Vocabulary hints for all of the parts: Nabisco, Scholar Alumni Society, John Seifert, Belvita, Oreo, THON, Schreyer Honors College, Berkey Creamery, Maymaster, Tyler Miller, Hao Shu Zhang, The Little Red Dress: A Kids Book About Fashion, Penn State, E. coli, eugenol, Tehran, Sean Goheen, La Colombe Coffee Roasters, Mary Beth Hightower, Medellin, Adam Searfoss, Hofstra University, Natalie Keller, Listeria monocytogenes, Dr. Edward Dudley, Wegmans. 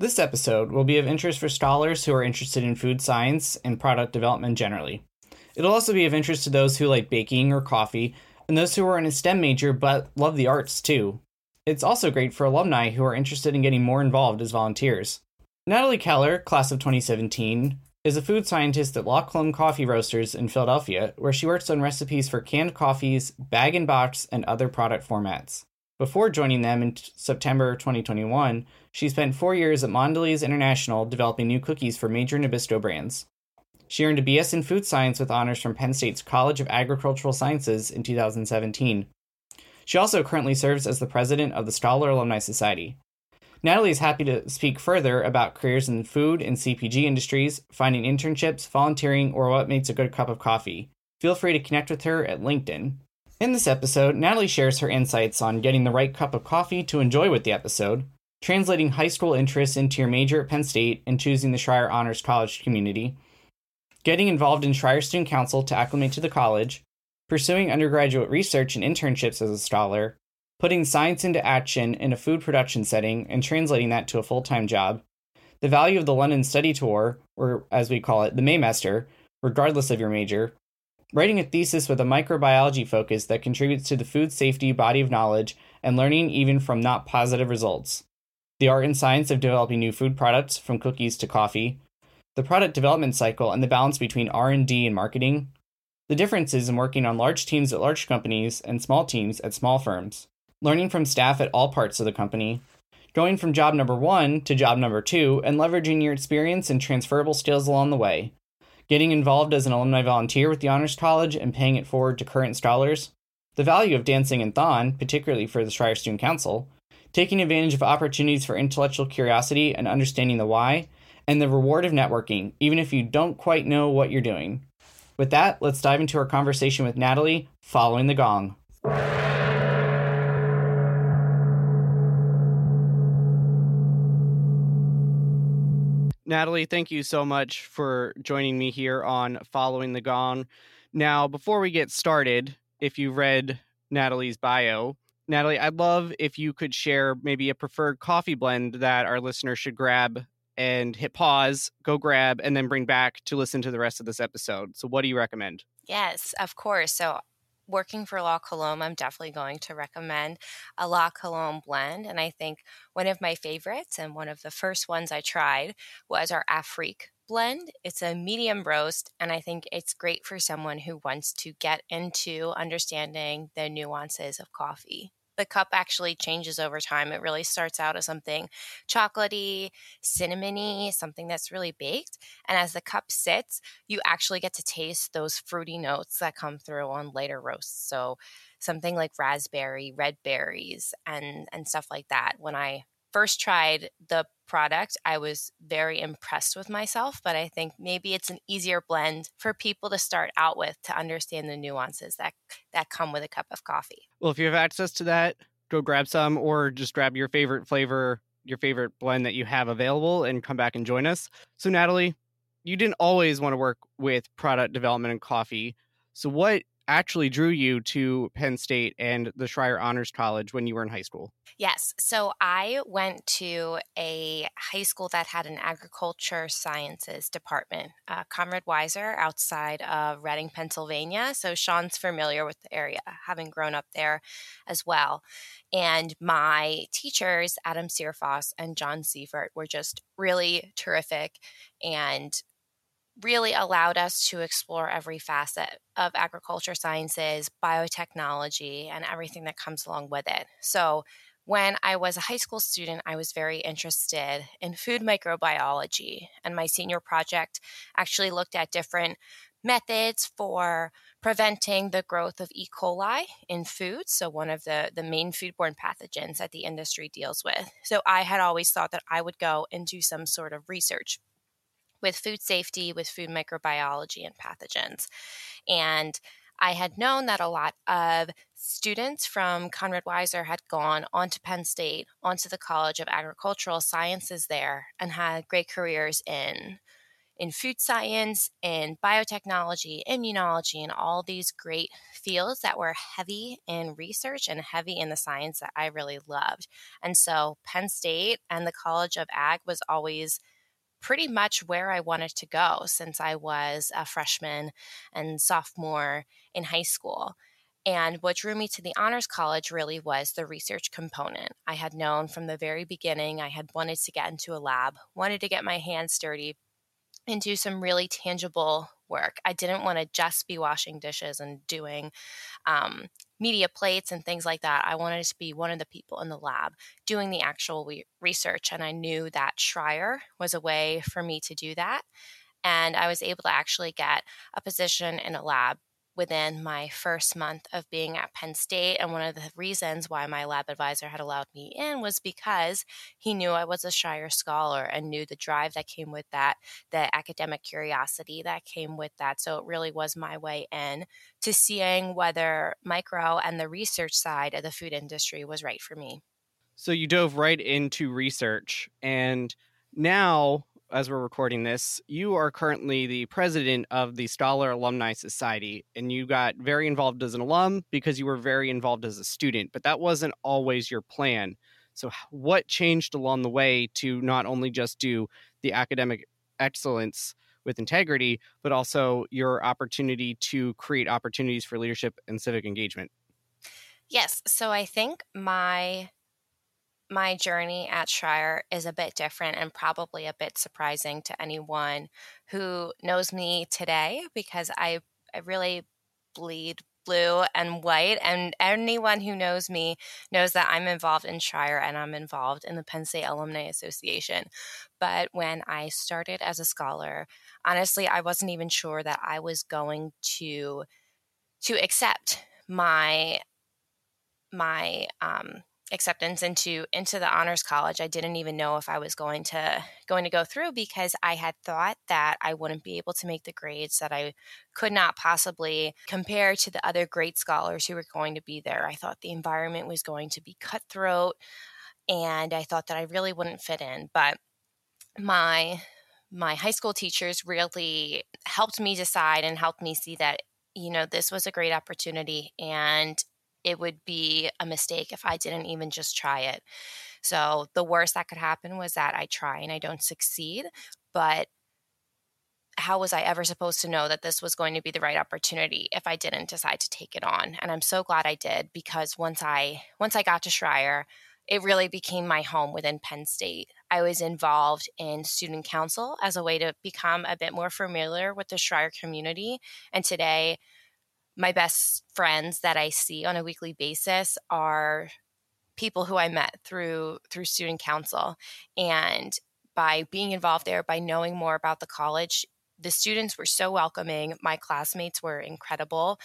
This episode will be of interest for scholars who are interested in food science and product development generally. It'll also be of interest to those who like baking or coffee, and those who are in a STEM major but love the arts too. It's also great for alumni who are interested in getting more involved as volunteers. Natalie Keller, class of 2017, is a food scientist at La Colombe Coffee Roasters in Philadelphia, where she works on recipes for canned coffees, bag-in-box, and other product formats. Before joining them in September 2021, she spent 4 years at Mondelēz International developing new cookies for major Nabisco brands. She earned a BS in food science with honors from Penn State's College of Agricultural Sciences in 2017. She also currently serves as the president of the Scholar Alumni Society. Natalie is happy to speak further about careers in the food and CPG industries, finding internships, volunteering, or what makes a good cup of coffee. Feel free to connect with her at LinkedIn. In this episode, Natalie shares her insights on getting the right cup of coffee to enjoy with the episode, translating high school interests into your major at Penn State and choosing the Schreyer Honors College community, getting involved in Schreyer Student Council to acclimate to the college, pursuing undergraduate research and internships as a scholar, putting science into action in a food production setting and translating that to a full-time job, the value of the London Study Tour, or as we call it, the Maymaster, regardless of your major, writing a thesis with a microbiology focus that contributes to the food safety body of knowledge, and learning even from not positive results. The art and science of developing new food products, from cookies to coffee. The product development cycle and the balance between R&D and marketing. The differences in working on large teams at large companies and small teams at small firms. Learning from staff at all parts of the company. Going from job number 1 to job number 2 and leveraging your experience and transferable skills along the way. Getting involved as an alumni volunteer with the Honors College and paying it forward to current scholars, the value of dancing in THON, particularly for the Schreyer Student Council, taking advantage of opportunities for intellectual curiosity and understanding the why, and the reward of networking, even if you don't quite know what you're doing. With that, let's dive into our conversation with Natalie, Following the Gong. Natalie, thank you so much for joining me here on Following the Gong. Now, before we get started, if you read Natalie's bio, Natalie, I'd love if you could share maybe a preferred coffee blend that our listeners should grab and hit pause, go grab, and then bring back to listen to the rest of this episode. So what do you recommend? Yes, of course. So working for La Colombe, I'm definitely going to recommend a La Colombe blend. And I think one of my favorites and one of the first ones I tried was our Afrique blend. It's a medium roast, and I think it's great for someone who wants to get into understanding the nuances of coffee. The cup actually changes over time. It really starts out as something chocolatey, cinnamony, something that's really baked. And as the cup sits, you actually get to taste those fruity notes that come through on later roasts. So something like raspberry, red berries, and stuff like that. When I first tried the product, I was very impressed with myself, but I think maybe it's an easier blend for people to start out with to understand the nuances that come with a cup of coffee. Well, if you have access to that, go grab some, or just grab your favorite flavor, your favorite blend that you have available, and come back and join us. So Natalie, you didn't always want to work with product development and coffee. So what actually drew you to Penn State and the Schreyer Honors College when you were in high school? Yes. So I went to a high school that had an agriculture sciences department, Conrad Weiser, outside of Reading, Pennsylvania. So Sean's familiar with the area, having grown up there as well. And my teachers, Adam Searfoss and John Seifert, were just really terrific and really allowed us to explore every facet of agriculture sciences, biotechnology, and everything that comes along with it. So when I was a high school student, I was very interested in food microbiology, and my senior project actually looked at different methods for preventing the growth of E. coli in food, so one of the main foodborne pathogens that the industry deals with. So I had always thought that I would go and do some sort of research with food safety, with food microbiology and pathogens. And I had known that a lot of students from Conrad Weiser had gone on to Penn State, onto the College of Agricultural Sciences there, and had great careers in food science, in biotechnology, immunology, and all these great fields that were heavy in research and heavy in the science that I really loved. And so Penn State and the College of Ag was always pretty much where I wanted to go since I was a freshman and sophomore in high school. And what drew me to the Honors College really was the research component. I had known from the very beginning I had wanted to get into a lab, wanted to get my hands dirty and do some really tangible work. I didn't want to just be washing dishes and doing media plates and things like that. I wanted to be one of the people in the lab doing the actual research, and I knew that Schreyer was a way for me to do that. And I was able to actually get a position in a lab within my first month of being at Penn State. And one of the reasons why my lab advisor had allowed me in was because he knew I was a Schreyer scholar and knew the drive that came with that, the academic curiosity that came with that. So it really was my way in to seeing whether micro and the research side of the food industry was right for me. So you dove right into research. And now, as we're recording this, you are currently the president of the Scholar Alumni Society, and you got very involved as an alum because you were very involved as a student, but that wasn't always your plan. So what changed along the way to not only just do the academic excellence with integrity, but also your opportunity to create opportunities for leadership and civic engagement? Yes. So I think my journey at Schreyer is a bit different and probably a bit surprising to anyone who knows me today, because I really bleed blue and white, and anyone who knows me knows that I'm involved in Schreyer and I'm involved in the Penn State Alumni Association. But when I started as a scholar, honestly, I wasn't even sure that I was going to accept my acceptance into the Honors College. I didn't even know if I was going to go through, because I had thought that I wouldn't be able to make the grades, that I could not possibly compare to the other great scholars who were going to be there. I thought the environment was going to be cutthroat, and I thought that I really wouldn't fit in. But my high school teachers really helped me decide and helped me see that, you know, this was a great opportunity, and it would be a mistake if I didn't even just try it. So the worst that could happen was that I try and I don't succeed, but how was I ever supposed to know that this was going to be the right opportunity if I didn't decide to take it on? And I'm so glad I did, because once I got to Schreyer, it really became my home within Penn State. I was involved in student council as a way to become a bit more familiar with the Schreyer community. And today, my best friends that I see on a weekly basis are people who I met through student council. And by being involved there, by knowing more about the college, the students were so welcoming. My classmates were incredible.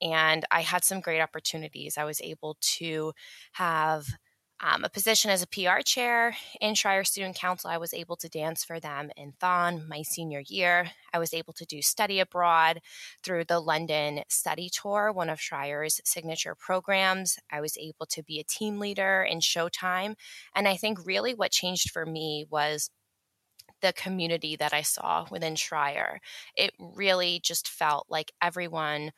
And I had some great opportunities. I was able to have a position as a PR chair in Schreyer Student Council. I was able to dance for them in THON my senior year. I was able to do study abroad through the London study tour, one of Schreyer's signature programs. I was able to be a team leader in Showtime. And I think really what changed for me was the community that I saw within Schreyer. It really just felt like everyone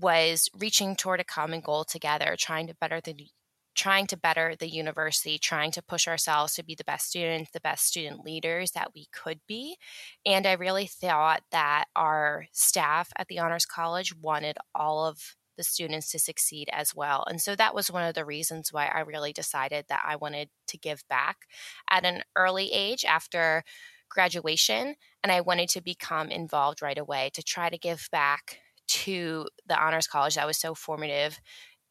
was reaching toward a common goal together, trying to better the university, trying to push ourselves to be the best students, the best student leaders that we could be. And I really thought that our staff at the Honors College wanted all of the students to succeed as well. And so that was one of the reasons why I really decided that I wanted to give back at an early age after graduation, and I wanted to become involved right away to try to give back to the Honors College that was so formative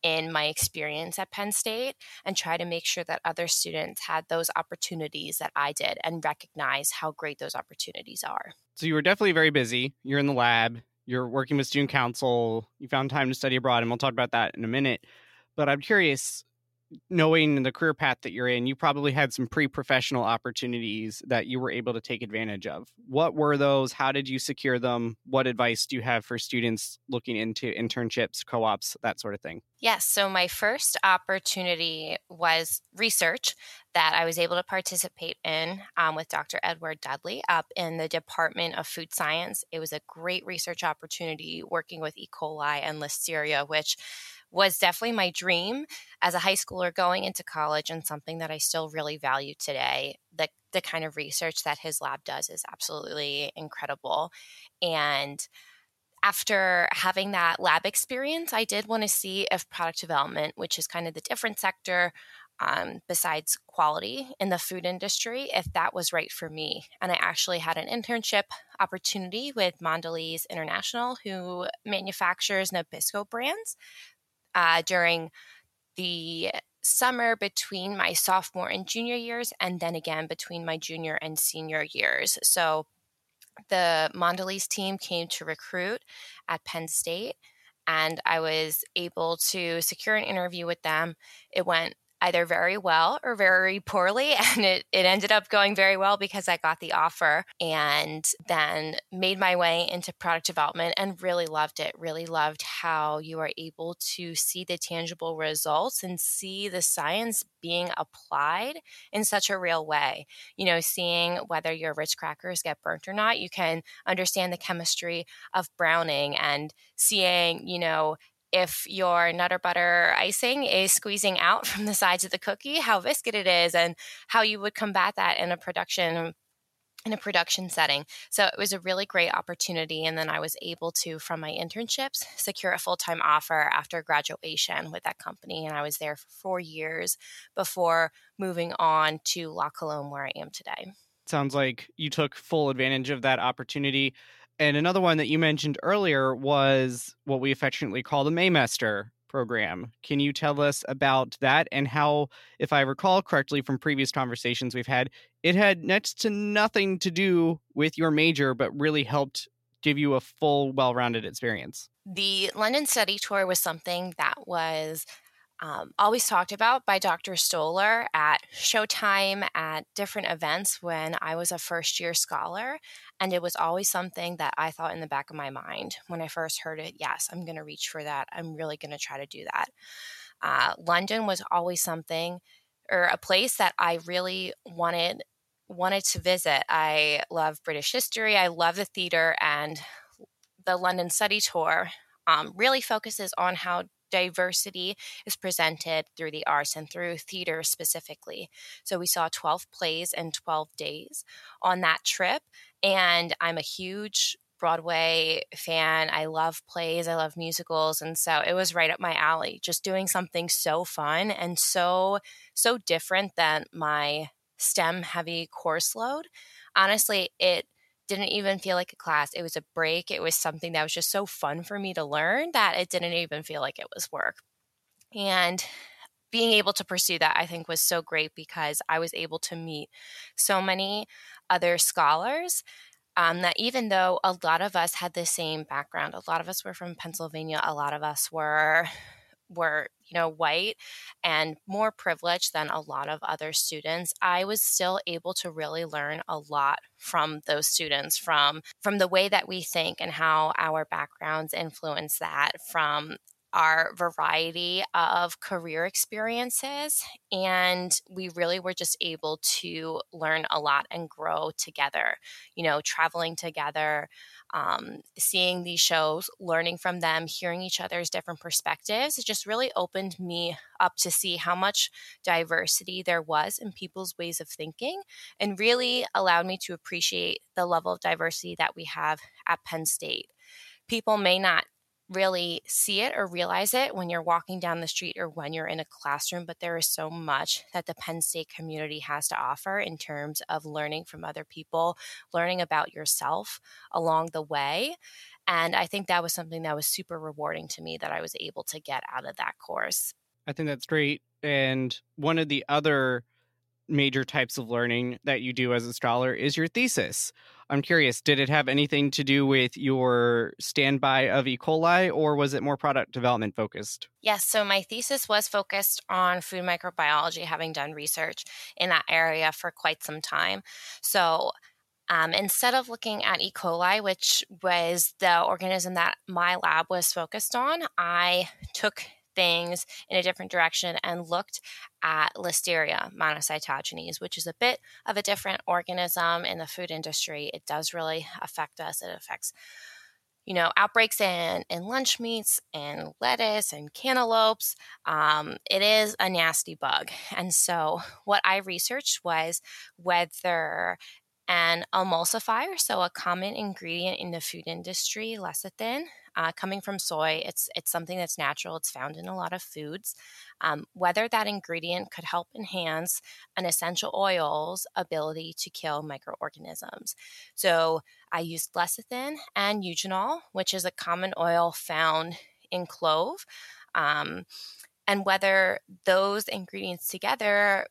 in my experience at Penn State, and try to make sure that other students had those opportunities that I did and recognize how great those opportunities are. So you were definitely very busy. You're in the lab, you're working with student council, you found time to study abroad, and we'll talk about that in a minute. But I'm curious, knowing the career path that you're in, you probably had some pre-professional opportunities that you were able to take advantage of. What were those? How did you secure them? What advice do you have for students looking into internships, co-ops, that sort of thing? Yes. So my first opportunity was research that I was able to participate in with Dr. Edward Dudley up in the Department of Food Science. It was a great research opportunity working with E. coli and Listeria, which was definitely my dream as a high schooler going into college, and something that I still really value today. The kind of research that his lab does is absolutely incredible. And after having that lab experience, I did want to see if product development, which is kind of the different sector besides quality in the food industry, if that was right for me. And I actually had an internship opportunity with Mondelēz International, who manufactures Nabisco brands. During the summer between my sophomore and junior years, and then again between my junior and senior years. So the Mondelēz team came to recruit at Penn State, and I was able to secure an interview with them. It went either very well or very poorly, and it ended up going very well because I got the offer, and then made my way into product development and really loved it. Really loved how you are able to see the tangible results and see the science being applied in such a real way. You know, seeing whether your Ritz crackers get burnt or not, you can understand the chemistry of browning, and seeing, you know, if your Nutter Butter icing is squeezing out from the sides of the cookie, how viscid it is, and how you would combat that in a production setting. So it was a really great opportunity. And then I was able to, from my internships, secure a full-time offer after graduation with that company. And I was there for 4 years before moving on to La Colombe, where I am today. Sounds like you took full advantage of that opportunity. And another one that you mentioned earlier was what we affectionately call the Maymester program. Can you tell us about that and how, if I recall correctly from previous conversations we've had, it had next to nothing to do with your major, but really helped give you a full, well-rounded experience? The London study tour was something that was always talked about by Dr. Stoller at Showtime, at different events when I was a first-year scholar, and it was always something that I thought in the back of my mind when I first heard it. Yes, I'm going to reach for that. I'm really going to try to do that. London was always something, or a place that I really wanted to visit. I love British history. I love the theater, and the London study tour really focuses on how diversity is presented through the arts and through theater specifically. So we saw 12 plays in 12 days on that trip. And I'm a huge Broadway fan. I love plays. I love musicals. And so it was right up my alley, just doing something so fun and so different than my STEM heavy course load. Honestly, it didn't even feel like a class. It was a break. It was something that was just so fun for me to learn that it didn't even feel like it was work. And being able to pursue that, I think, was so great because I was able to meet so many other scholars that even though a lot of us had the same background, a lot of us were from Pennsylvania, a lot of us were white and more privileged than a lot of other students, I was still able to really learn a lot from those students, from the way that we think and how our backgrounds influence that, from our variety of career experiences. And we really were just able to learn a lot and grow together, traveling together, seeing these shows, learning from them, hearing each other's different perspectives. It just really opened me up to see how much diversity there was in people's ways of thinking, and really allowed me to appreciate the level of diversity that we have at Penn State. People may not really see it or realize it when you're walking down the street or when you're in a classroom, but there is so much that the Penn State community has to offer in terms of learning from other people, learning about yourself along the way. And I think that was something that was super rewarding to me that I was able to get out of that course. I think that's great. And one of the other major types of learning that you do as a scholar is your thesis. I'm curious, did it have anything to do with your standby of E. coli, or was it more product development focused? Yes, so my thesis was focused on food microbiology, having done research in that area for quite some time. So instead of looking at E. coli, which was the organism that my lab was focused on, I took things in a different direction and looked at Listeria monocytogenes, which is a bit of a different organism in the food industry. It does really affect us. It affects, outbreaks in lunch meats and lettuce and cantaloupes. It is a nasty bug. And so what I researched was whether an emulsifier, so a common ingredient in the food industry, lecithin, coming from soy, it's something that's natural. It's found in a lot of foods. Whether that ingredient could help enhance an essential oil's ability to kill microorganisms. So I used lecithin and eugenol, which is a common oil found in clove, and whether those ingredients together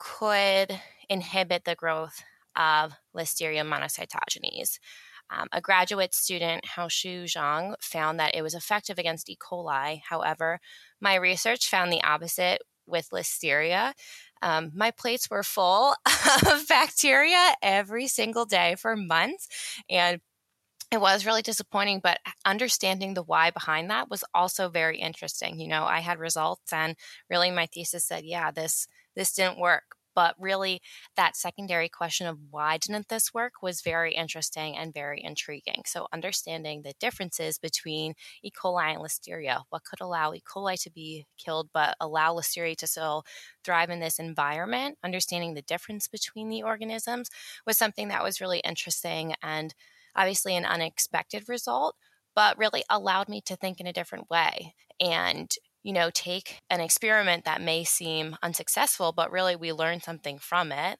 could inhibit the growth of Listeria monocytogenes. A graduate student, Hao Shu Zhang, found that it was effective against E. coli. However, my research found the opposite with Listeria. My plates were full of bacteria every single day for months, and it was really disappointing, but understanding the why behind that was also very interesting. I had results, and really my thesis said, yeah, this didn't work. But really, that secondary question of why didn't this work was very interesting and very intriguing. So understanding the differences between E. coli and Listeria, what could allow E. coli to be killed but allow Listeria to still thrive in this environment, understanding the difference between the organisms was something that was really interesting and obviously an unexpected result, but really allowed me to think in a different way and take an experiment that may seem unsuccessful, but really we learn something from it.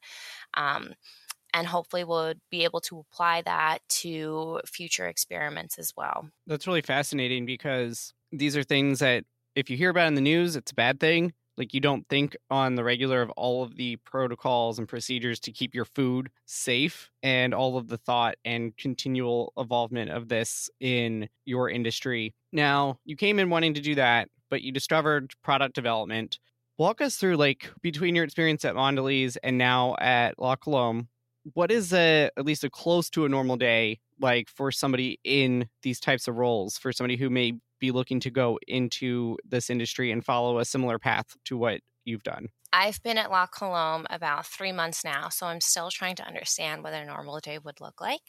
And hopefully we'll be able to apply that to future experiments as well. That's really fascinating because these are things that if you hear about in the news, it's a bad thing. Like you don't think on the regular of all of the protocols and procedures to keep your food safe and all of the thought and continual involvement of this in your industry. Now, you came in wanting to do that, but you discovered product development. Walk us through, between your experience at Mondelēz and now at La Colombe, what is at least a close to a normal day like for somebody in these types of roles, for somebody who may be looking to go into this industry and follow a similar path to what you've done? I've been at La Colombe about 3 months now, so I'm still trying to understand what a normal day would look like.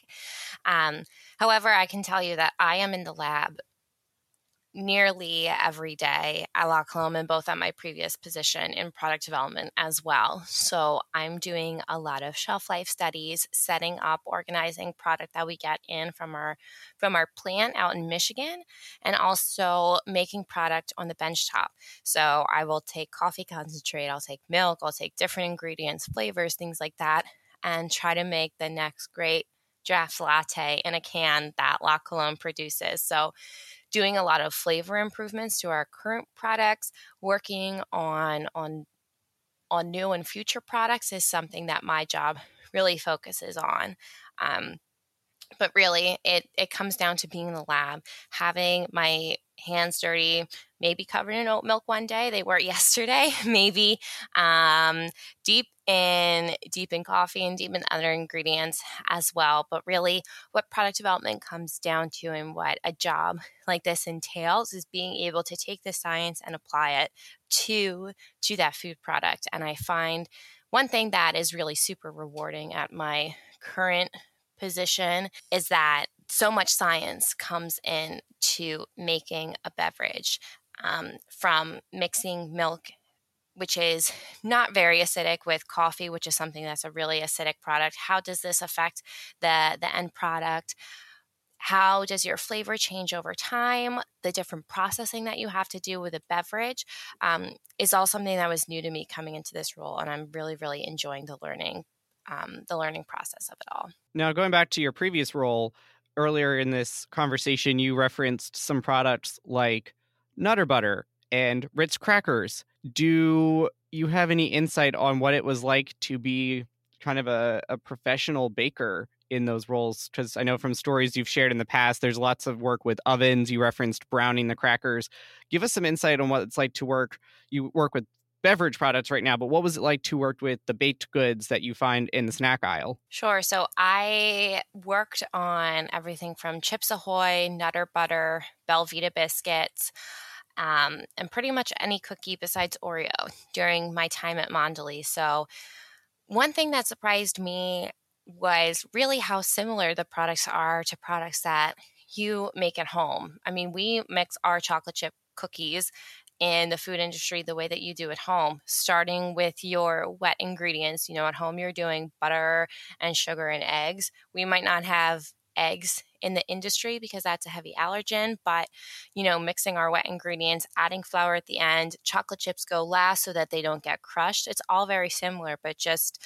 However, I can tell you that I am in the lab nearly every day at La Colombe and both at my previous position in product development as well. So I'm doing a lot of shelf life studies, setting up, organizing product that we get in from our plant out in Michigan, and also making product on the benchtop. So I will take coffee concentrate, I'll take milk, I'll take different ingredients, flavors, things like that, and try to make the next great draft latte in a can that La Colombe produces. So doing a lot of flavor improvements to our current products, working on new and future products is something that my job really focuses on. But really, it comes down to being in the lab, having my hands dirty, maybe covered in oat milk one day. They were yesterday, maybe deep in coffee and deep in other ingredients as well. But really, what product development comes down to and what a job like this entails is being able to take the science and apply it to that food product. And I find one thing that is really super rewarding at my current position is that so much science comes in to making a beverage, from mixing milk, which is not very acidic, with coffee, which is something that's a really acidic product. How does this affect the end product? How does your flavor change over time? the different processing that you have to do with a beverage is all something that was new to me coming into this role. And I'm really, really enjoying the learning process of it all. Now, going back to your previous role, earlier in this conversation, you referenced some products like Nutter Butter and Ritz crackers. Do you have any insight on what it was like to be kind of a professional baker in those roles? Because I know from stories you've shared in the past, there's lots of work with ovens. You referenced browning the crackers. Give us some insight on what it's like to work. You work with beverage products right now, but what was it like to work with the baked goods that you find in the snack aisle? Sure. So I worked on everything from Chips Ahoy, Nutter Butter, Belvita biscuits, and pretty much any cookie besides Oreo during my time at Mondelēz. So one thing that surprised me was really how similar the products are to products that you make at home. I mean, we mix our chocolate chip cookies in the food industry the way that you do at home, starting with your wet ingredients. You know, at home you're doing butter and sugar and eggs. We might not have eggs in the industry because that's a heavy allergen, but, you know, mixing our wet ingredients, adding flour at the end, chocolate chips go last so that they don't get crushed. It's all very similar, but just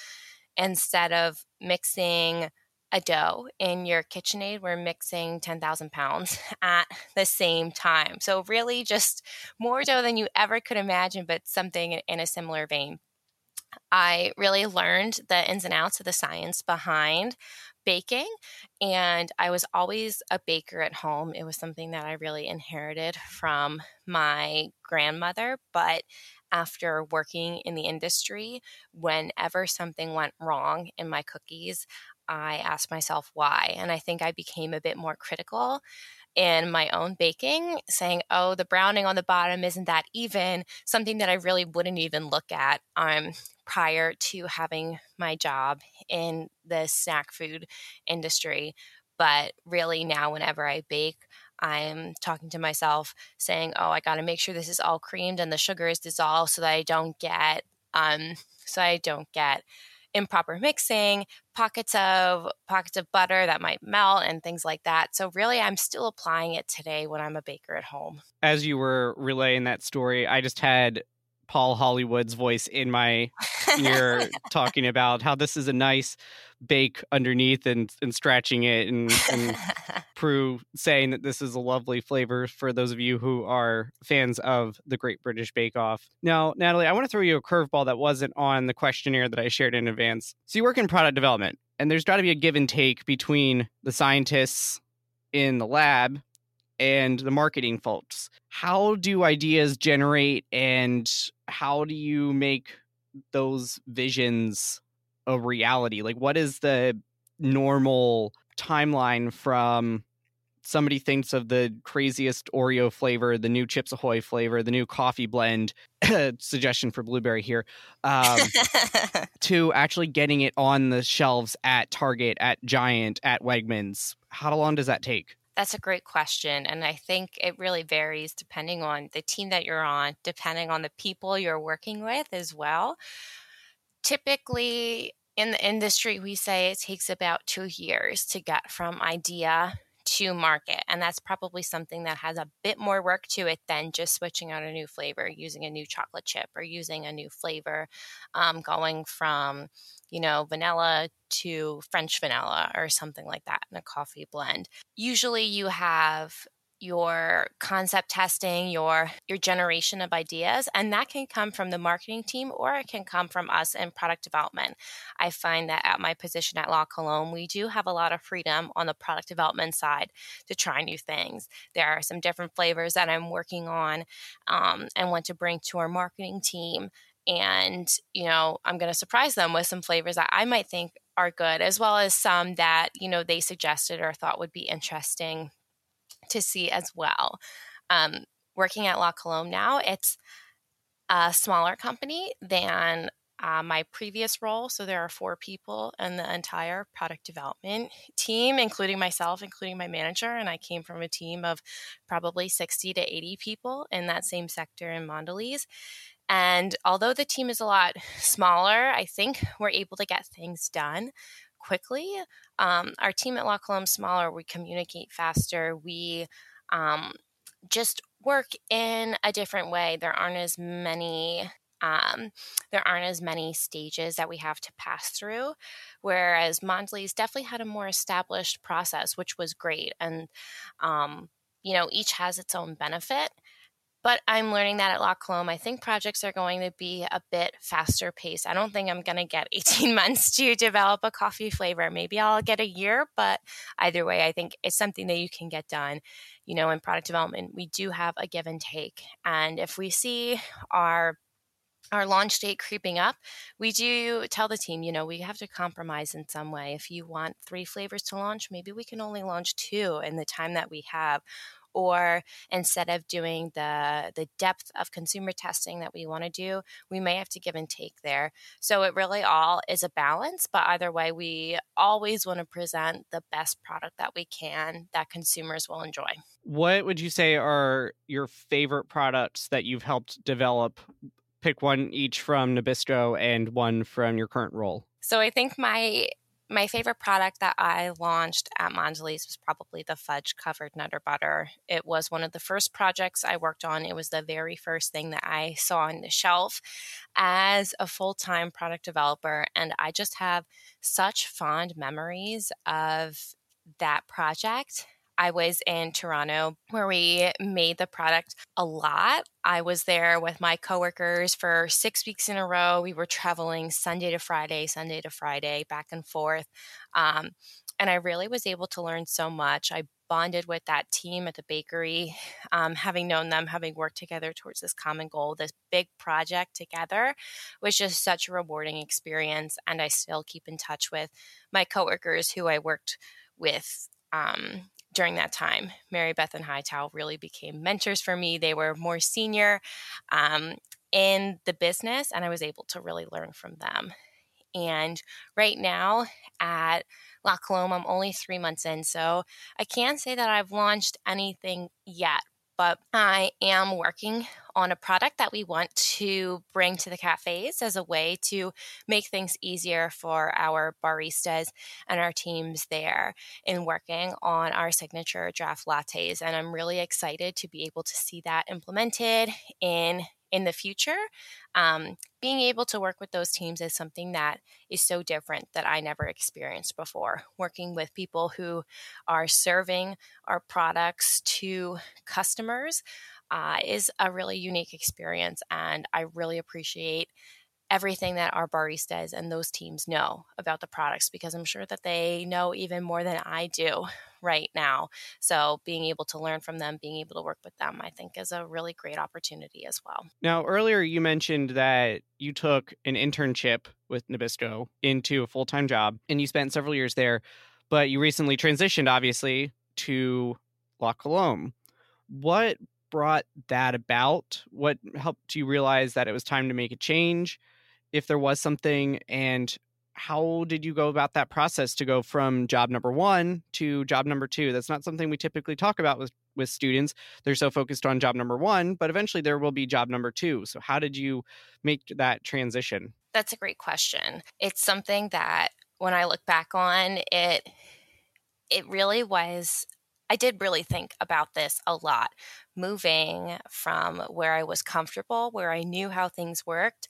instead of mixing a dough in your KitchenAid, we're mixing 10,000 pounds at the same time. So really just more dough than you ever could imagine, but something in a similar vein. I really learned the ins and outs of the science behind baking, and I was always a baker at home. It was something that I really inherited from my grandmother, but after working in the industry, whenever something went wrong in my cookies, I asked myself why. And I think I became a bit more critical in my own baking, saying, oh, the browning on the bottom isn't that even, something that I really wouldn't even look at prior to having my job in the snack food industry. But really now, whenever I bake, I'm talking to myself saying, oh, I got to make sure this is all creamed and the sugar is dissolved so that I don't get improper mixing, pockets of butter that might melt and things like that. So really, I'm still applying it today when I'm a baker at home. As you were relaying that story, I just had Paul Hollywood's voice in my ear talking about how this is a nice bake underneath and stretching it and Prue saying that this is a lovely flavor for those of you who are fans of the Great British Bake Off. Now, Natalie, I want to throw you a curveball that wasn't on the questionnaire that I shared in advance. So you work in product development, and there's got to be a give and take between the scientists in the lab and the marketing folks. How do ideas generate, and how do you make those visions a reality? Like, what is the normal timeline from somebody thinks of the craziest Oreo flavor, the new Chips Ahoy flavor, the new coffee blend, suggestion for blueberry here, to actually getting it on the shelves at Target, at Giant, at Wegmans? How long does that take? That's a great question. And I think it really varies depending on the team that you're on, depending on the people you're working with as well. Typically in the industry, we say it takes about 2 years to get from idea to market. And that's probably something that has a bit more work to it than just switching out a new flavor, using a new chocolate chip or using a new flavor, going from, you know, vanilla to French vanilla or something like that in a coffee blend. Usually you have your concept testing, your generation of ideas, and that can come from the marketing team or it can come from us in product development. I find that at my position at La Colombe, we do have a lot of freedom on the product development side to try new things. There are some different flavors that I'm working on and want to bring to our marketing team. And, you know, I'm going to surprise them with some flavors that I might think are good, as well as some that, you know, they suggested or thought would be interesting to see as well. Working at La Colombe now, it's a smaller company than my previous role. So there are 4 people in the entire product development team, including myself, including my manager. And I came from a team of probably 60 to 80 people in that same sector in Mondelēz. And although the team is a lot smaller, I think we're able to get things done quickly. Our team at La Colombe is smaller. We communicate faster. We just work in a different way. There aren't as many stages that we have to pass through, whereas Mondelēz definitely had a more established process, which was great. And, each has its own benefit. But I'm learning that at La Colombe, I think projects are going to be a bit faster paced. I don't think I'm going to get 18 months to develop a coffee flavor. Maybe I'll get a year, but either way, I think it's something that you can get done. In product development, we do have a give and take. And if we see our launch date creeping up, we do tell the team, we have to compromise in some way. If you want 3 flavors to launch, maybe we can only launch 2 in the time that we have. Or instead of doing the depth of consumer testing that we want to do, we may have to give and take there. So it really all is a balance, but either way, we always want to present the best product that we can that consumers will enjoy. What would you say are your favorite products that you've helped develop? Pick one each from Nabisco and one from your current role. So I think my favorite product that I launched at Mondelēz was probably the fudge covered Nutter Butter. It was one of the first projects I worked on. It was the very first thing that I saw on the shelf as a full-time product developer. And I just have such fond memories of that project. I was in Toronto where we made the product a lot. I was there with my coworkers for 6 weeks in a row. We were traveling Sunday to Friday, back and forth. And I really was able to learn so much. I bonded with that team at the bakery, having known them, having worked together towards this common goal, this big project together was just such a rewarding experience. And I still keep in touch with my coworkers who I worked with during that time. Mary Beth and Hightower really became mentors for me. They were more senior in the business, and I was able to really learn from them. And right now at La Colombe, I'm only 3 months in, so I can't say that I've launched anything yet, but I am working on a product that we want to bring to the cafes as a way to make things easier for our baristas and our teams there in working on our signature draft lattes. And I'm really excited to be able to see that implemented in the future. Being able to work with those teams is something that is so different that I never experienced before. Working with people who are serving our products to customers is a really unique experience. And I really appreciate everything that our baristas and those teams know about the products, because I'm sure that they know even more than I do right now. So being able to learn from them, being able to work with them, I think is a really great opportunity as well. Now, earlier you mentioned that you took an internship with Nabisco into a full-time job and you spent several years there, but you recently transitioned, obviously, to La Colombe. What brought that about? What helped you realize that it was time to make a change, if there was something, and how did you go about that process to go from job number 1 to job number 2? That's not something we typically talk about with students. They're so focused on job number 1, but eventually there will be job number 2. So how did you make that transition? That's a great question. It's something that when I look back on, it really was, I did really think about this a lot, moving from where I was comfortable, where I knew how things worked,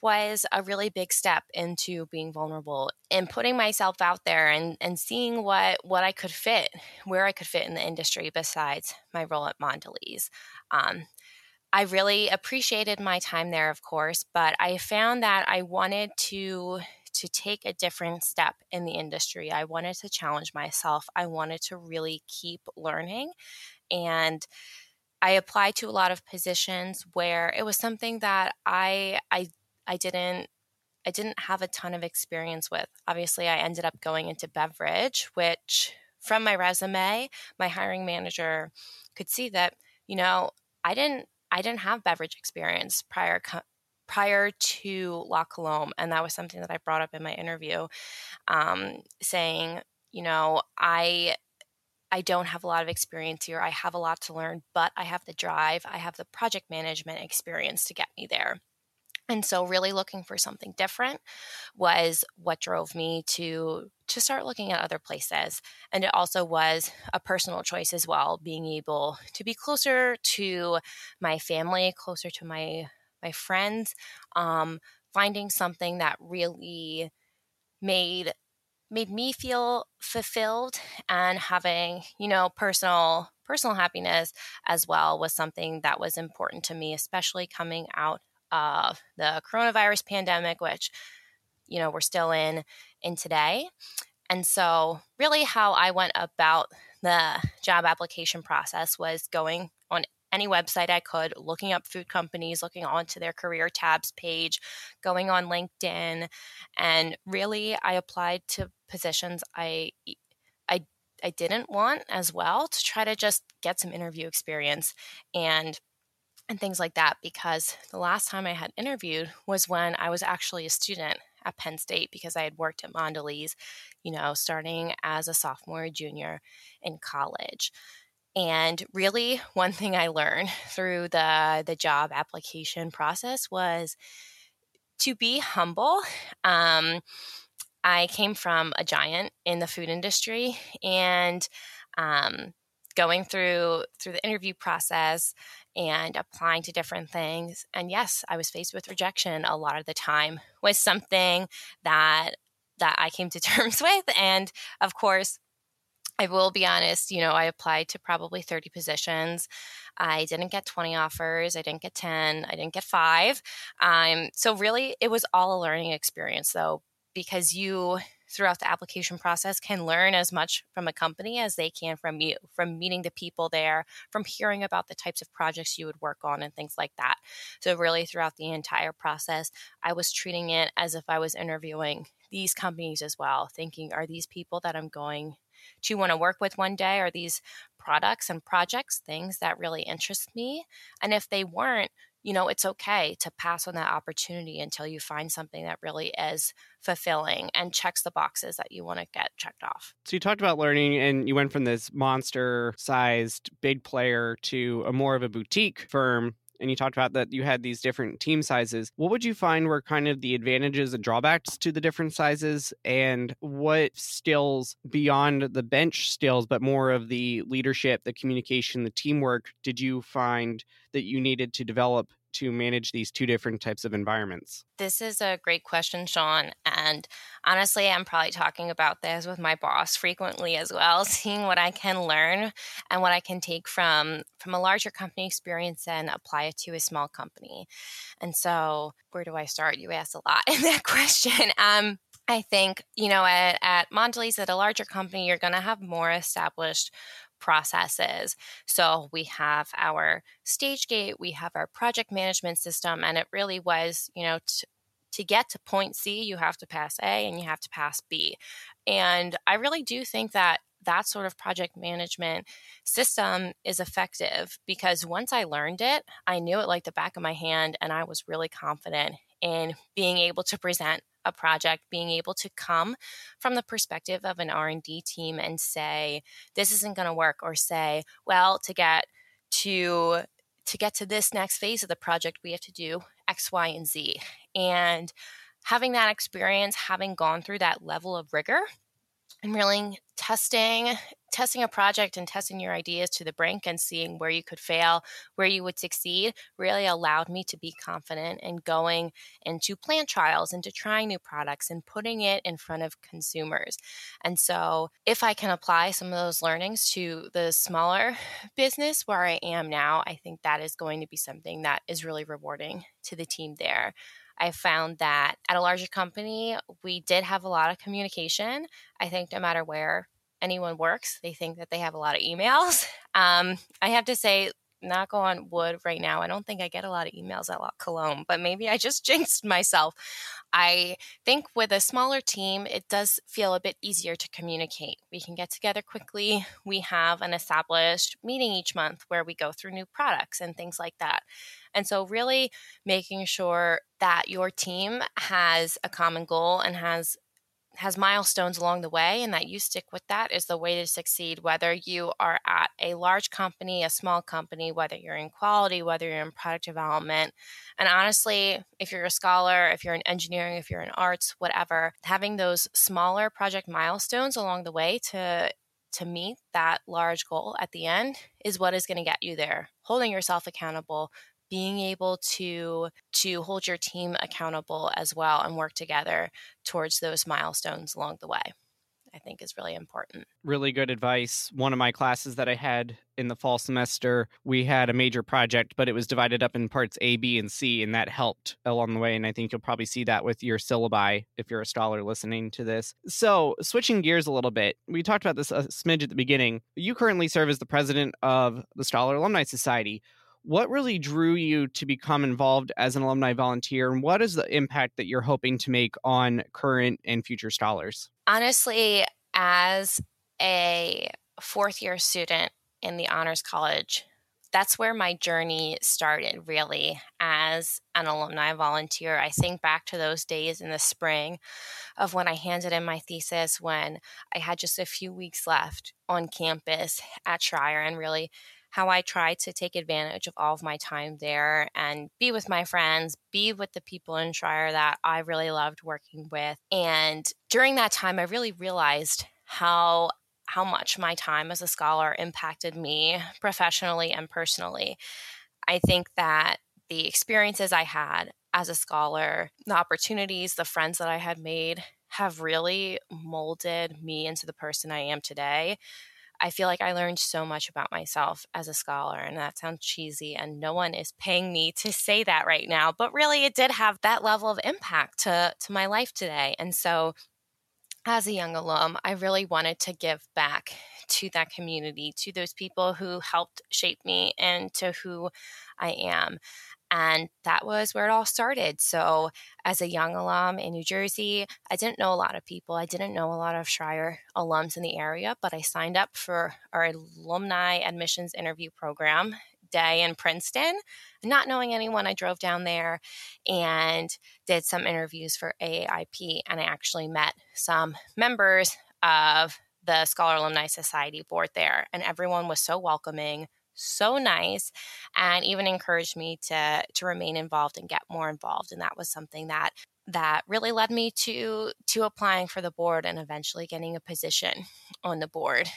was a really big step into being vulnerable and putting myself out there and seeing what I could fit, where I could fit in the industry besides my role at Mondelēz. I really appreciated my time there, of course, but I found that I wanted to take a different step in the industry. I wanted to challenge myself. I wanted to really keep learning. And I applied to a lot of positions where it was something that I didn't have a ton of experience with. Obviously, I ended up going into beverage, which from my resume, my hiring manager could see that, I didn't have beverage experience prior to La Colombe. And that was something that I brought up in my interview, saying, I don't have a lot of experience here. I have a lot to learn, but I have the drive. I have the project management experience to get me there. And so really looking for something different was what drove me to start looking at other places. And it also was a personal choice as well, being able to be closer to my family, closer to my friends, finding something that really made me feel fulfilled, and having, personal happiness as well was something that was important to me, especially coming out of the coronavirus pandemic, which, we're still in today. And so really how I went about the job application process was going on any website I could, looking up food companies, looking onto their career tabs page, going on LinkedIn. And really, I applied to positions I didn't want as well, to try to just get some interview experience and things like that, because the last time I had interviewed was when I was actually a student at Penn State, because I had worked at Mondelēz, starting as a sophomore or junior in college. And really, one thing I learned through the job application process was to be humble. I came from a giant in the food industry, and going through the interview process and applying to different things. And yes, I was faced with rejection a lot of the time, was something that I came to terms with. And of course, I will be honest, I applied to probably 30 positions. I didn't get 20 offers. I didn't get 10. I didn't get 5. So really, it was all a learning experience, though, because you, throughout the application process, can learn as much from a company as they can from you, from meeting the people there, from hearing about the types of projects you would work on and things like that. So really, throughout the entire process, I was treating it as if I was interviewing these companies as well, thinking, are these people that I'm going to want to work with one day? Are these products and projects things that really interest me? And if they weren't, it's okay to pass on that opportunity until you find something that really is fulfilling and checks the boxes that you want to get checked off. So you talked about learning, and you went from this monster-sized big player to a more of a boutique firm. And you talked about that you had these different team sizes. What would you find were kind of the advantages and drawbacks to the different sizes, and what skills beyond the bench skills, but more of the leadership, the communication, the teamwork, did you find that you needed to develop to manage these two different types of environments? This is a great question, Sean. And honestly, I'm probably talking about this with my boss frequently as well, seeing what I can learn and what I can take from a larger company experience and apply it to a small company. And so where do I start? You asked a lot in that question. I think, at Mondelēz, at a larger company, you're going to have more established processes. So we have our stage gate, we have our project management system, and it really was, to get to point C, you have to pass A and you have to pass B. And I really do think that sort of project management system is effective, because once I learned it, I knew it like the back of my hand, and I was really confident in being able to present a project, being able to come from the perspective of an R&D team and say, this isn't going to work, or say, well, to get to this next phase of the project, we have to do X, Y, and Z. And having that experience, having gone through that level of rigor, and really testing a project and testing your ideas to the brink and seeing where you could fail, where you would succeed, really allowed me to be confident in going into plant trials, into trying new products and putting it in front of consumers. And so if I can apply some of those learnings to the smaller business where I am now, I think that is going to be something that is really rewarding to the team there. I found that at a larger company, we did have a lot of communication. I think no matter where anyone works, they think that they have a lot of emails. I have to say, knock on wood right now, I don't think I get a lot of emails at La Colombe, but maybe I just jinxed myself. I think with a smaller team, it does feel a bit easier to communicate. We can get together quickly. We have an established meeting each month where we go through new products and things like that. And so really making sure that your team has a common goal and has has milestones along the way, and that you stick with that is the way to succeed, whether you are at a large company, a small company, whether you're in quality, whether you're in product development. And honestly, if you're a scholar, if you're in engineering, if you're in arts, whatever, having those smaller project milestones along the way to meet that large goal at the end is what is going to get you there. Holding yourself accountable, being able to hold your team accountable as well and work together towards those milestones along the way, I think is really important. Really good advice. One of my classes that I had in the fall semester, we had a major project, but it was divided up in parts A, B, and C, and that helped along the way. And I think you'll probably see that with your syllabi if you're a scholar listening to this. So switching gears a little bit, we talked about this a smidge at the beginning. You currently serve as the president of the Scholar Alumni Society. What really drew you to become involved as an alumni volunteer, and what is the impact that you're hoping to make on current and future scholars? Honestly, as a fourth-year student in the Honors College, that's where my journey started, really, as an alumni volunteer. I think back to those days in the spring of when I handed in my thesis, when I had just a few weeks left on campus at Schreyer, and really how I try to take advantage of all of my time there and be with my friends, be with the people in Schreyer that I really loved working with. And during that time, I really realized how much my time as a scholar impacted me professionally and personally. I think that the experiences I had as a scholar, the opportunities, the friends that I had made have really molded me into the person I am today. I feel like I learned so much about myself as a scholar, and that sounds cheesy, and no one is paying me to say that right now, but really it did have that level of impact to my life today. And so as a young alum, I really wanted to give back to that community, to those people who helped shape me and to who I am. And that was where it all started. So as a young alum in New Jersey, I didn't know a lot of people. I didn't know a lot of Schreyer alums in the area, but I signed up for our alumni admissions interview program day in Princeton. Not knowing anyone, I drove down there and did some interviews for AAIP, and I actually met some members of the Scholar Alumni Society board there, and everyone was so welcoming, so nice, and even encouraged me to remain involved and get more involved. And that was something that really led me to applying for the board and eventually getting a position on the board.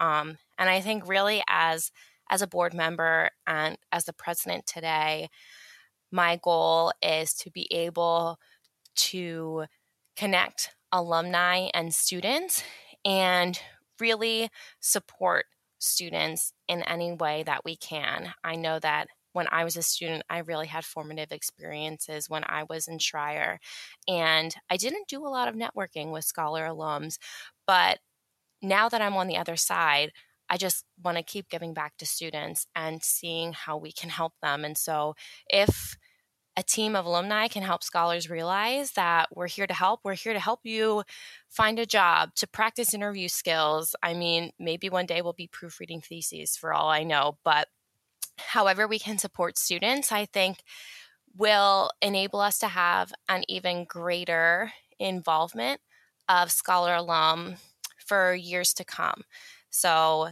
And I think really as a board member and as the president today, my goal is to be able to connect alumni and students and really support students in any way that we can. I know that when I was a student, I really had formative experiences when I was in Schreyer, and I didn't do a lot of networking with scholar alums, but now that I'm on the other side, I just want to keep giving back to students and seeing how we can help them. And so if a team of alumni can help scholars realize that we're here to help you find a job, to practice interview skills. I mean, maybe one day we'll be proofreading theses for all I know, but however we can support students, I think will enable us to have an even greater involvement of scholar alum for years to come. So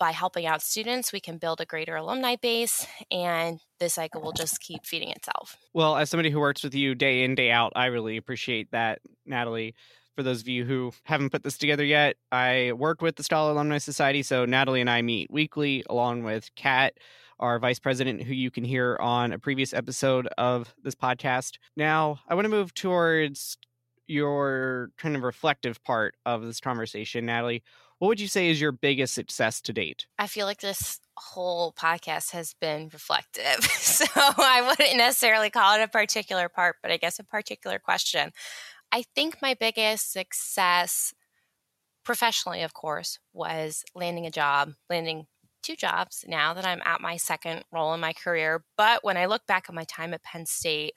by helping out students, we can build a greater alumni base, and this cycle will just keep feeding itself. Well, as somebody who works with you day in, day out, I really appreciate that, Natalie. For those of you who haven't put this together yet, I work with the Scholar Alumni Society, so Natalie and I meet weekly along with Kat, our vice president, who you can hear on a previous episode of this podcast. Now, I want to move towards your kind of reflective part of this conversation, Natalie. What would you say is your biggest success to date? I feel like this whole podcast has been reflective, so I wouldn't necessarily call it a particular part, but I guess a particular question. I think my biggest success professionally, of course, was landing two jobs now that I'm at my second role in my career. But when I look back at my time at Penn State,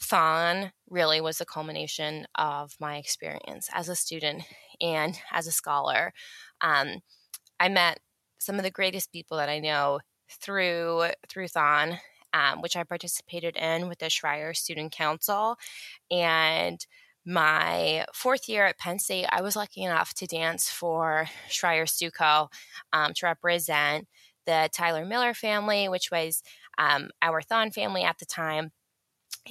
THON really was the culmination of my experience as a student and as a scholar. I met some of the greatest people that I know through THON, which I participated in with the Schreyer Student Council. And my fourth year at Penn State, I was lucky enough to dance for Schreyer Stucco to represent the Tyler Miller family, which was our THON family at the time.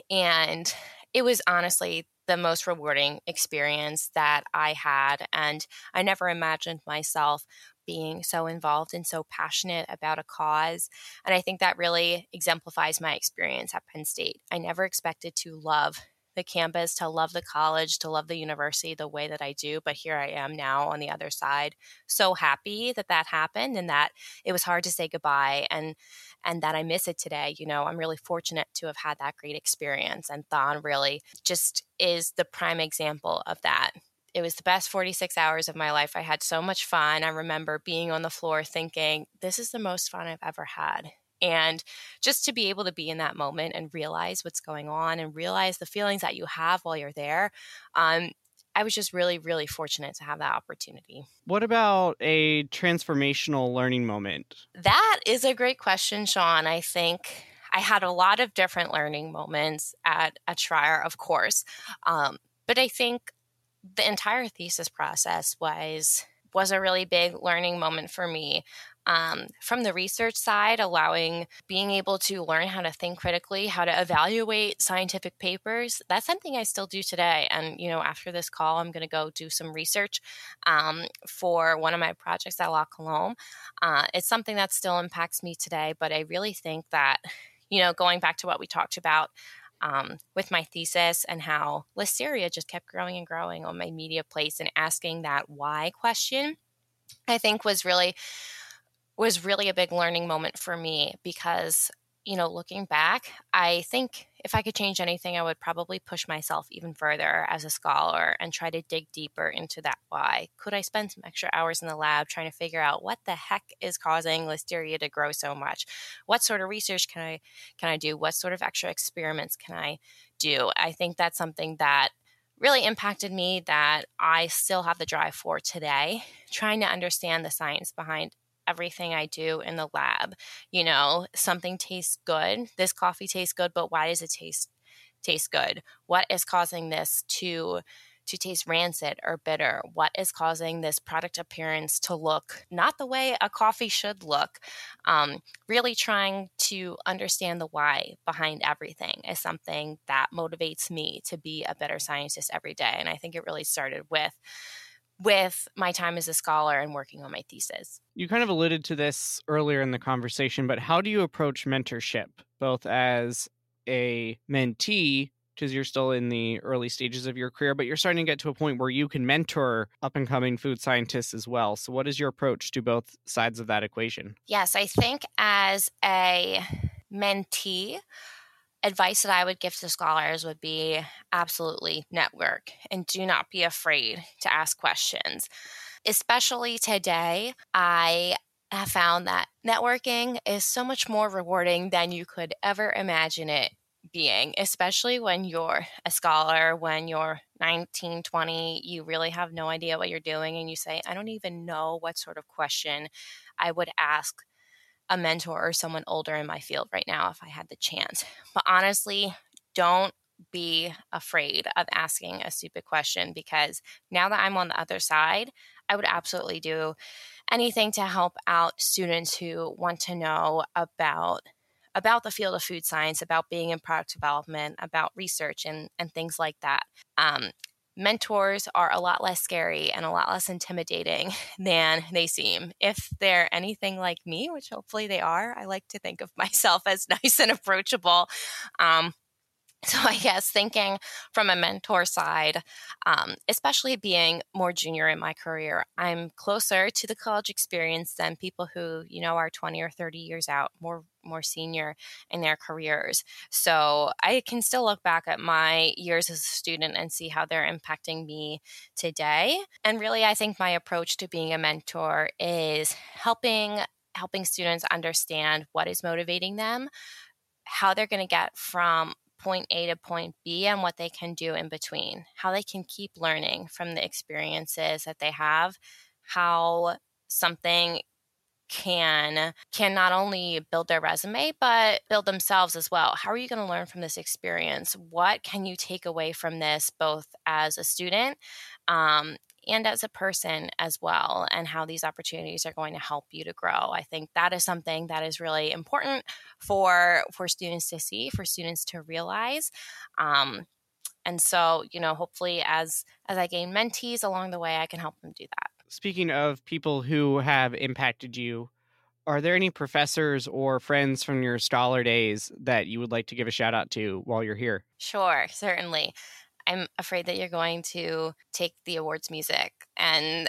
And it was honestly the most rewarding experience that I had. And I never imagined myself being so involved and so passionate about a cause. And I think that really exemplifies my experience at Penn State. I never expected to love the campus, to love the college, to love the university the way that I do. But here I am now on the other side, so happy that that happened and that it was hard to say goodbye and that I miss it today. You know, I'm really fortunate to have had that great experience. And THON really just is the prime example of that. It was the best 46 hours of my life. I had so much fun. I remember being on the floor thinking, this is the most fun I've ever had. And just to be able to be in that moment and realize what's going on and realize the feelings that you have while you're there, I was just really, really fortunate to have that opportunity. What about a transformational learning moment? That is a great question, Sean. I think I had a lot of different learning moments at Schreyer, of course. But I think the entire thesis process was a really big learning moment for me. From the research side, being able to learn how to think critically, how to evaluate scientific papers, that's something I still do today. And, you know, after this call, I'm going to go do some research for one of my projects at La Colombe. It's something that still impacts me today, but I really think that, you know, going back to what we talked about with my thesis and how Listeria just kept growing and growing on my media plates and asking that why question, I think was really a big learning moment for me because, you know, looking back, I think if I could change anything, I would probably push myself even further as a scholar and try to dig deeper into that why. Could I spend some extra hours in the lab trying to figure out what the heck is causing Listeria to grow so much? What sort of research can I do? What sort of extra experiments can I do? I think that's something that really impacted me that I still have the drive for today, trying to understand the science behind everything I do in the lab. You know, something tastes good. This coffee tastes good, but why does it taste good? What is causing this to taste rancid or bitter? What is causing this product appearance to look not the way a coffee should look? Really trying to understand the why behind everything is something that motivates me to be a better scientist every day. And I think it really started with my time as a scholar and working on my thesis. You kind of alluded to this earlier in the conversation, but how do you approach mentorship, both as a mentee, because you're still in the early stages of your career, but you're starting to get to a point where you can mentor up-and-coming food scientists as well. So what is your approach to both sides of that equation? Yes, I think as a mentee, advice that I would give to scholars would be absolutely network and do not be afraid to ask questions. Especially today, I have found that networking is so much more rewarding than you could ever imagine it being, especially when you're a scholar, when you're 19, 20, you really have no idea what you're doing. And you say, I don't even know what sort of question I would ask a mentor or someone older in my field right now if I had the chance. But honestly, don't be afraid of asking a stupid question, because now that I'm on the other side, I would absolutely do anything to help out students who want to know about the field of food science, about being in product development, about research and things like that. Mentors are a lot less scary and a lot less intimidating than they seem. If they're anything like me, which hopefully they are, I like to think of myself as nice and approachable. So I guess thinking from a mentor side, especially being more junior in my career, I'm closer to the college experience than people who, you know, are 20 or 30 years out, more senior in their careers. So I can still look back at my years as a student and see how they're impacting me today. And really, I think my approach to being a mentor is helping students understand what is motivating them, how they're going to get from point A to point B, and what they can do in between, how they can keep learning from the experiences that they have, how something can not only build their resume, but build themselves as well. How are you going to learn from this experience? What can you take away from this, both as a student and as a person as well, and how these opportunities are going to help you to grow? I think that is something that is really important for students to see, for students to realize. And so, you know, hopefully as I gain mentees along the way, I can help them do that. Speaking of people who have impacted you, are there any professors or friends from your scholar days that you would like to give a shout out to while you're here? Sure, certainly. I'm afraid that you're going to take the awards music and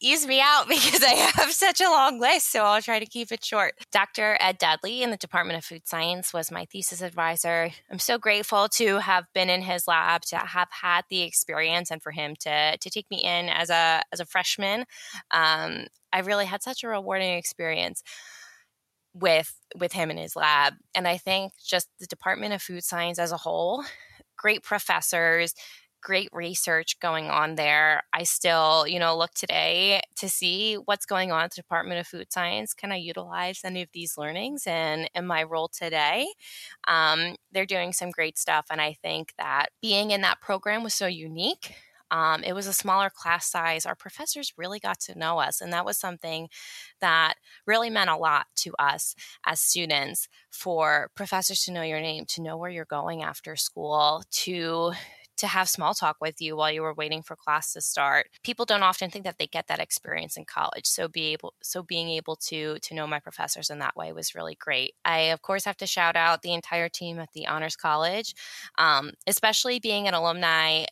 ease me out because I have such a long list, so I'll try to keep it short. Dr. Ed Dudley in the Department of Food Science was my thesis advisor. I'm so grateful to have been in his lab, to have had the experience, and for him to take me in as a freshman. I really had such a rewarding experience with him in his lab. And I think just the Department of Food Science as a whole, great professors, great research going on there. I still, look today to see what's going on at the Department of Food Science. Can I utilize any of these learnings in my role today? They're doing some great stuff. And I think that being in that program was so unique. It was a smaller class size. Our professors really got to know us. And that was something that really meant a lot to us as students, for professors to know your name, to know where you're going after school, to have small talk with you while you were waiting for class to start. People don't often think that they get that experience in college. So being able to know my professors in that way was really great. I, of course, have to shout out the entire team at the Honors College, especially being an alumni.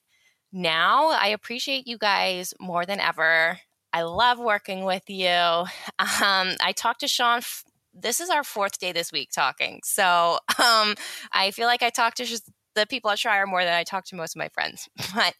Now, I appreciate you guys more than ever. I love working with you. I talked to Sean. This is our fourth day this week talking. So I feel like I talked to the people at Schreyer more than I talked to most of my friends. But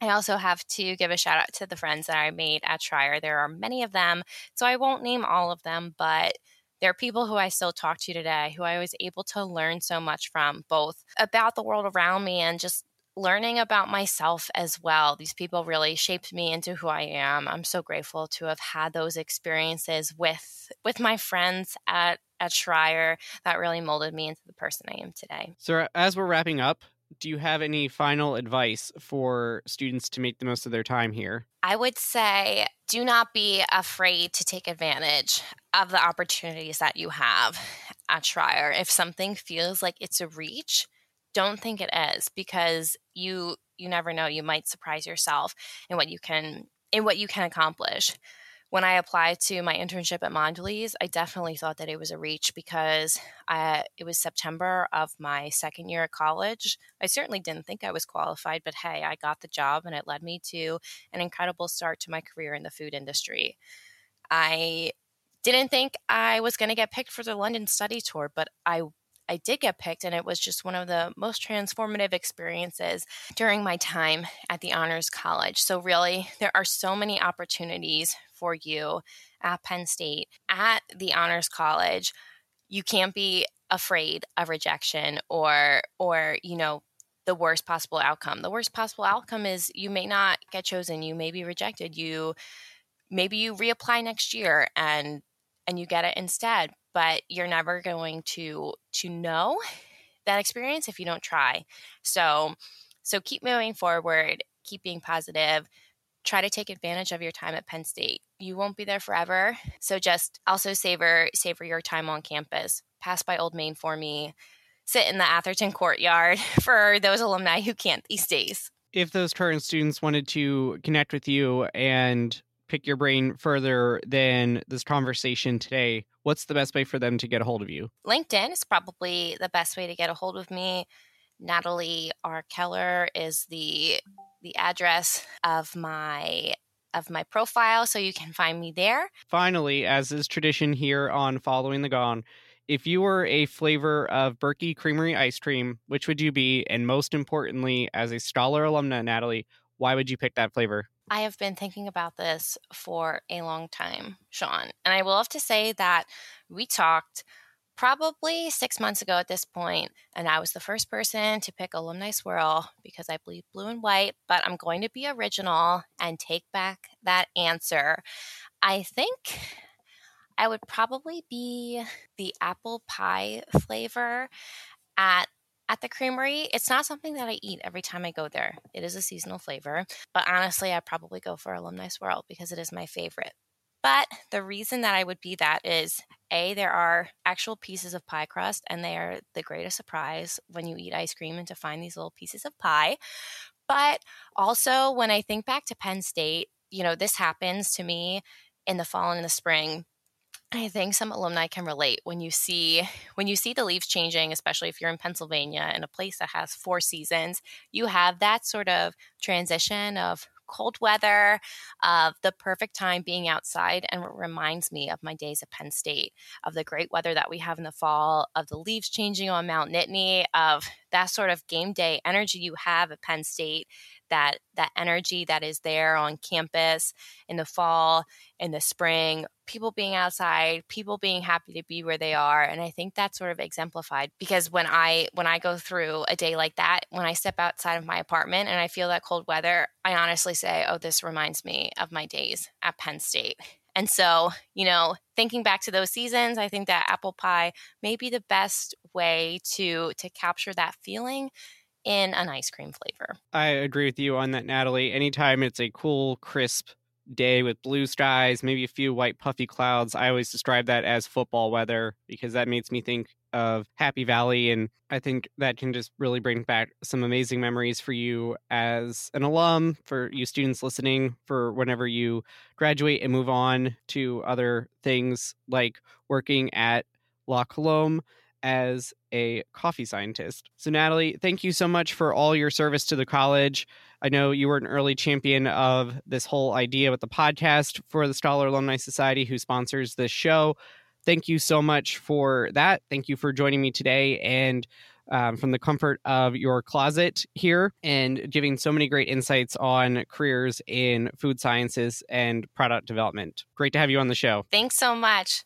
I also have to give a shout out to the friends that I made at Schreyer. There are many of them, so I won't name all of them, but there are people who I still talk to today, who I was able to learn so much from, both about the world around me and just learning about myself as well. These people really shaped me into who I am. I'm so grateful to have had those experiences with my friends at Schreyer that really molded me into the person I am today. So as we're wrapping up, do you have any final advice for students to make the most of their time here? I would say do not be afraid to take advantage of the opportunities that you have at Schreyer. If something feels like it's a reach, don't think it is, because you never know. You might surprise yourself in what you can accomplish. When I applied to my internship at Mondelēz, I definitely thought that it was a reach because it was September of my second year at college. I certainly didn't think I was qualified, but hey, I got the job, and it led me to an incredible start to my career in the food industry. I didn't think I was going to get picked for the London study tour, but I did get picked, and it was just one of the most transformative experiences during my time at the Honors College. So really, there are so many opportunities for you at Penn State, at the Honors College. You can't be afraid of rejection or the worst possible outcome. The worst possible outcome is you may not get chosen. You may be rejected. Maybe you reapply next year and you get it instead. But you're never going to know that experience if you don't try. So keep moving forward, keep being positive, try to take advantage of your time at Penn State. You won't be there forever. So just also savor your time on campus. Pass by Old Main for me. Sit in the Atherton courtyard for those alumni who can't these days. If those current students wanted to connect with you and pick your brain further than this conversation today, what's the best way for them to get a hold of you? LinkedIn is probably the best way to get a hold of me. Natalie R. Keller is the address of my profile, so you can find me there. Finally, as is tradition here on Following the Gone, if you were a flavor of Berkey Creamery ice cream, which would you be? And most importantly, as a Scholar alumna, Natalie, why would you pick that flavor? I have been thinking about this for a long time, Sean. And I will have to say that we talked probably 6 months ago at this point, and I was the first person to pick Alumni Swirl because I bleed blue and white, but I'm going to be original and take back that answer. I think I would probably be the apple pie flavor at the Creamery. It's not something that I eat every time I go there. It is a seasonal flavor, but honestly, I'd probably go for Alumni Swirl because it is my favorite. But the reason that I would be that is, A, there are actual pieces of pie crust, and they are the greatest surprise when you eat ice cream and to find these little pieces of pie. But also, when I think back to Penn State, you know, this happens to me in the fall and in the spring. I think some alumni can relate when you see the leaves changing, especially if you're in Pennsylvania in a place that has 4 seasons, you have that sort of transition of cold weather, of the perfect time being outside. And it reminds me of my days at Penn State, of the great weather that we have in the fall, of the leaves changing on Mount Nittany, of that sort of game day energy you have at Penn State, that energy that is there on campus in the fall, in the spring, people being outside, people being happy to be where they are. And I think that's sort of exemplified because when I go through a day like that, when I step outside of my apartment and I feel that cold weather, I honestly say, oh, this reminds me of my days at Penn State. And so, you know, thinking back to those seasons, I think that apple pie may be the best way to capture that feeling in an ice cream flavor. I agree with you on that, Natalie. Anytime it's a cool, crisp day with blue skies, maybe a few white puffy clouds. I always describe that as football weather because that makes me think of Happy Valley. And I think that can just really bring back some amazing memories for you as an alum, for you students listening, for whenever you graduate and move on to other things like working at La Colombe as a coffee scientist. So Natalie, thank you so much for all your service to the college. I know you were an early champion of this whole idea with the podcast for the Scholar Alumni Society, who sponsors this show. Thank you so much for that. Thank you for joining me today and from the comfort of your closet here and giving so many great insights on careers in food sciences and product development. Great to have you on the show. Thanks so much.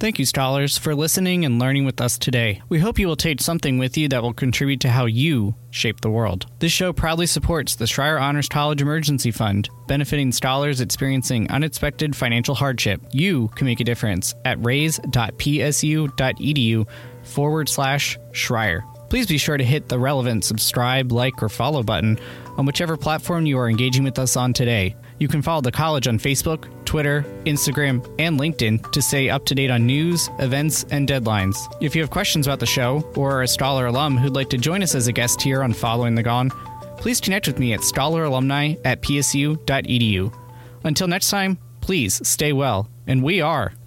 Thank you, scholars, for listening and learning with us today. We hope you will take something with you that will contribute to how you shape the world. This show proudly supports the Schreyer Honors College Emergency Fund, benefiting scholars experiencing unexpected financial hardship. You can make a difference at raise.psu.edu/Schreyer. Please be sure to hit the relevant subscribe, like, or follow button on whichever platform you are engaging with us on today. You can follow the college on Facebook, Twitter, Instagram, and LinkedIn to stay up to date on news, events, and deadlines. If you have questions about the show or are a Scholar alum who'd like to join us as a guest here on Following the Gone, please connect with me at scholaralumni@psu.edu. Until next time, please stay well, and we are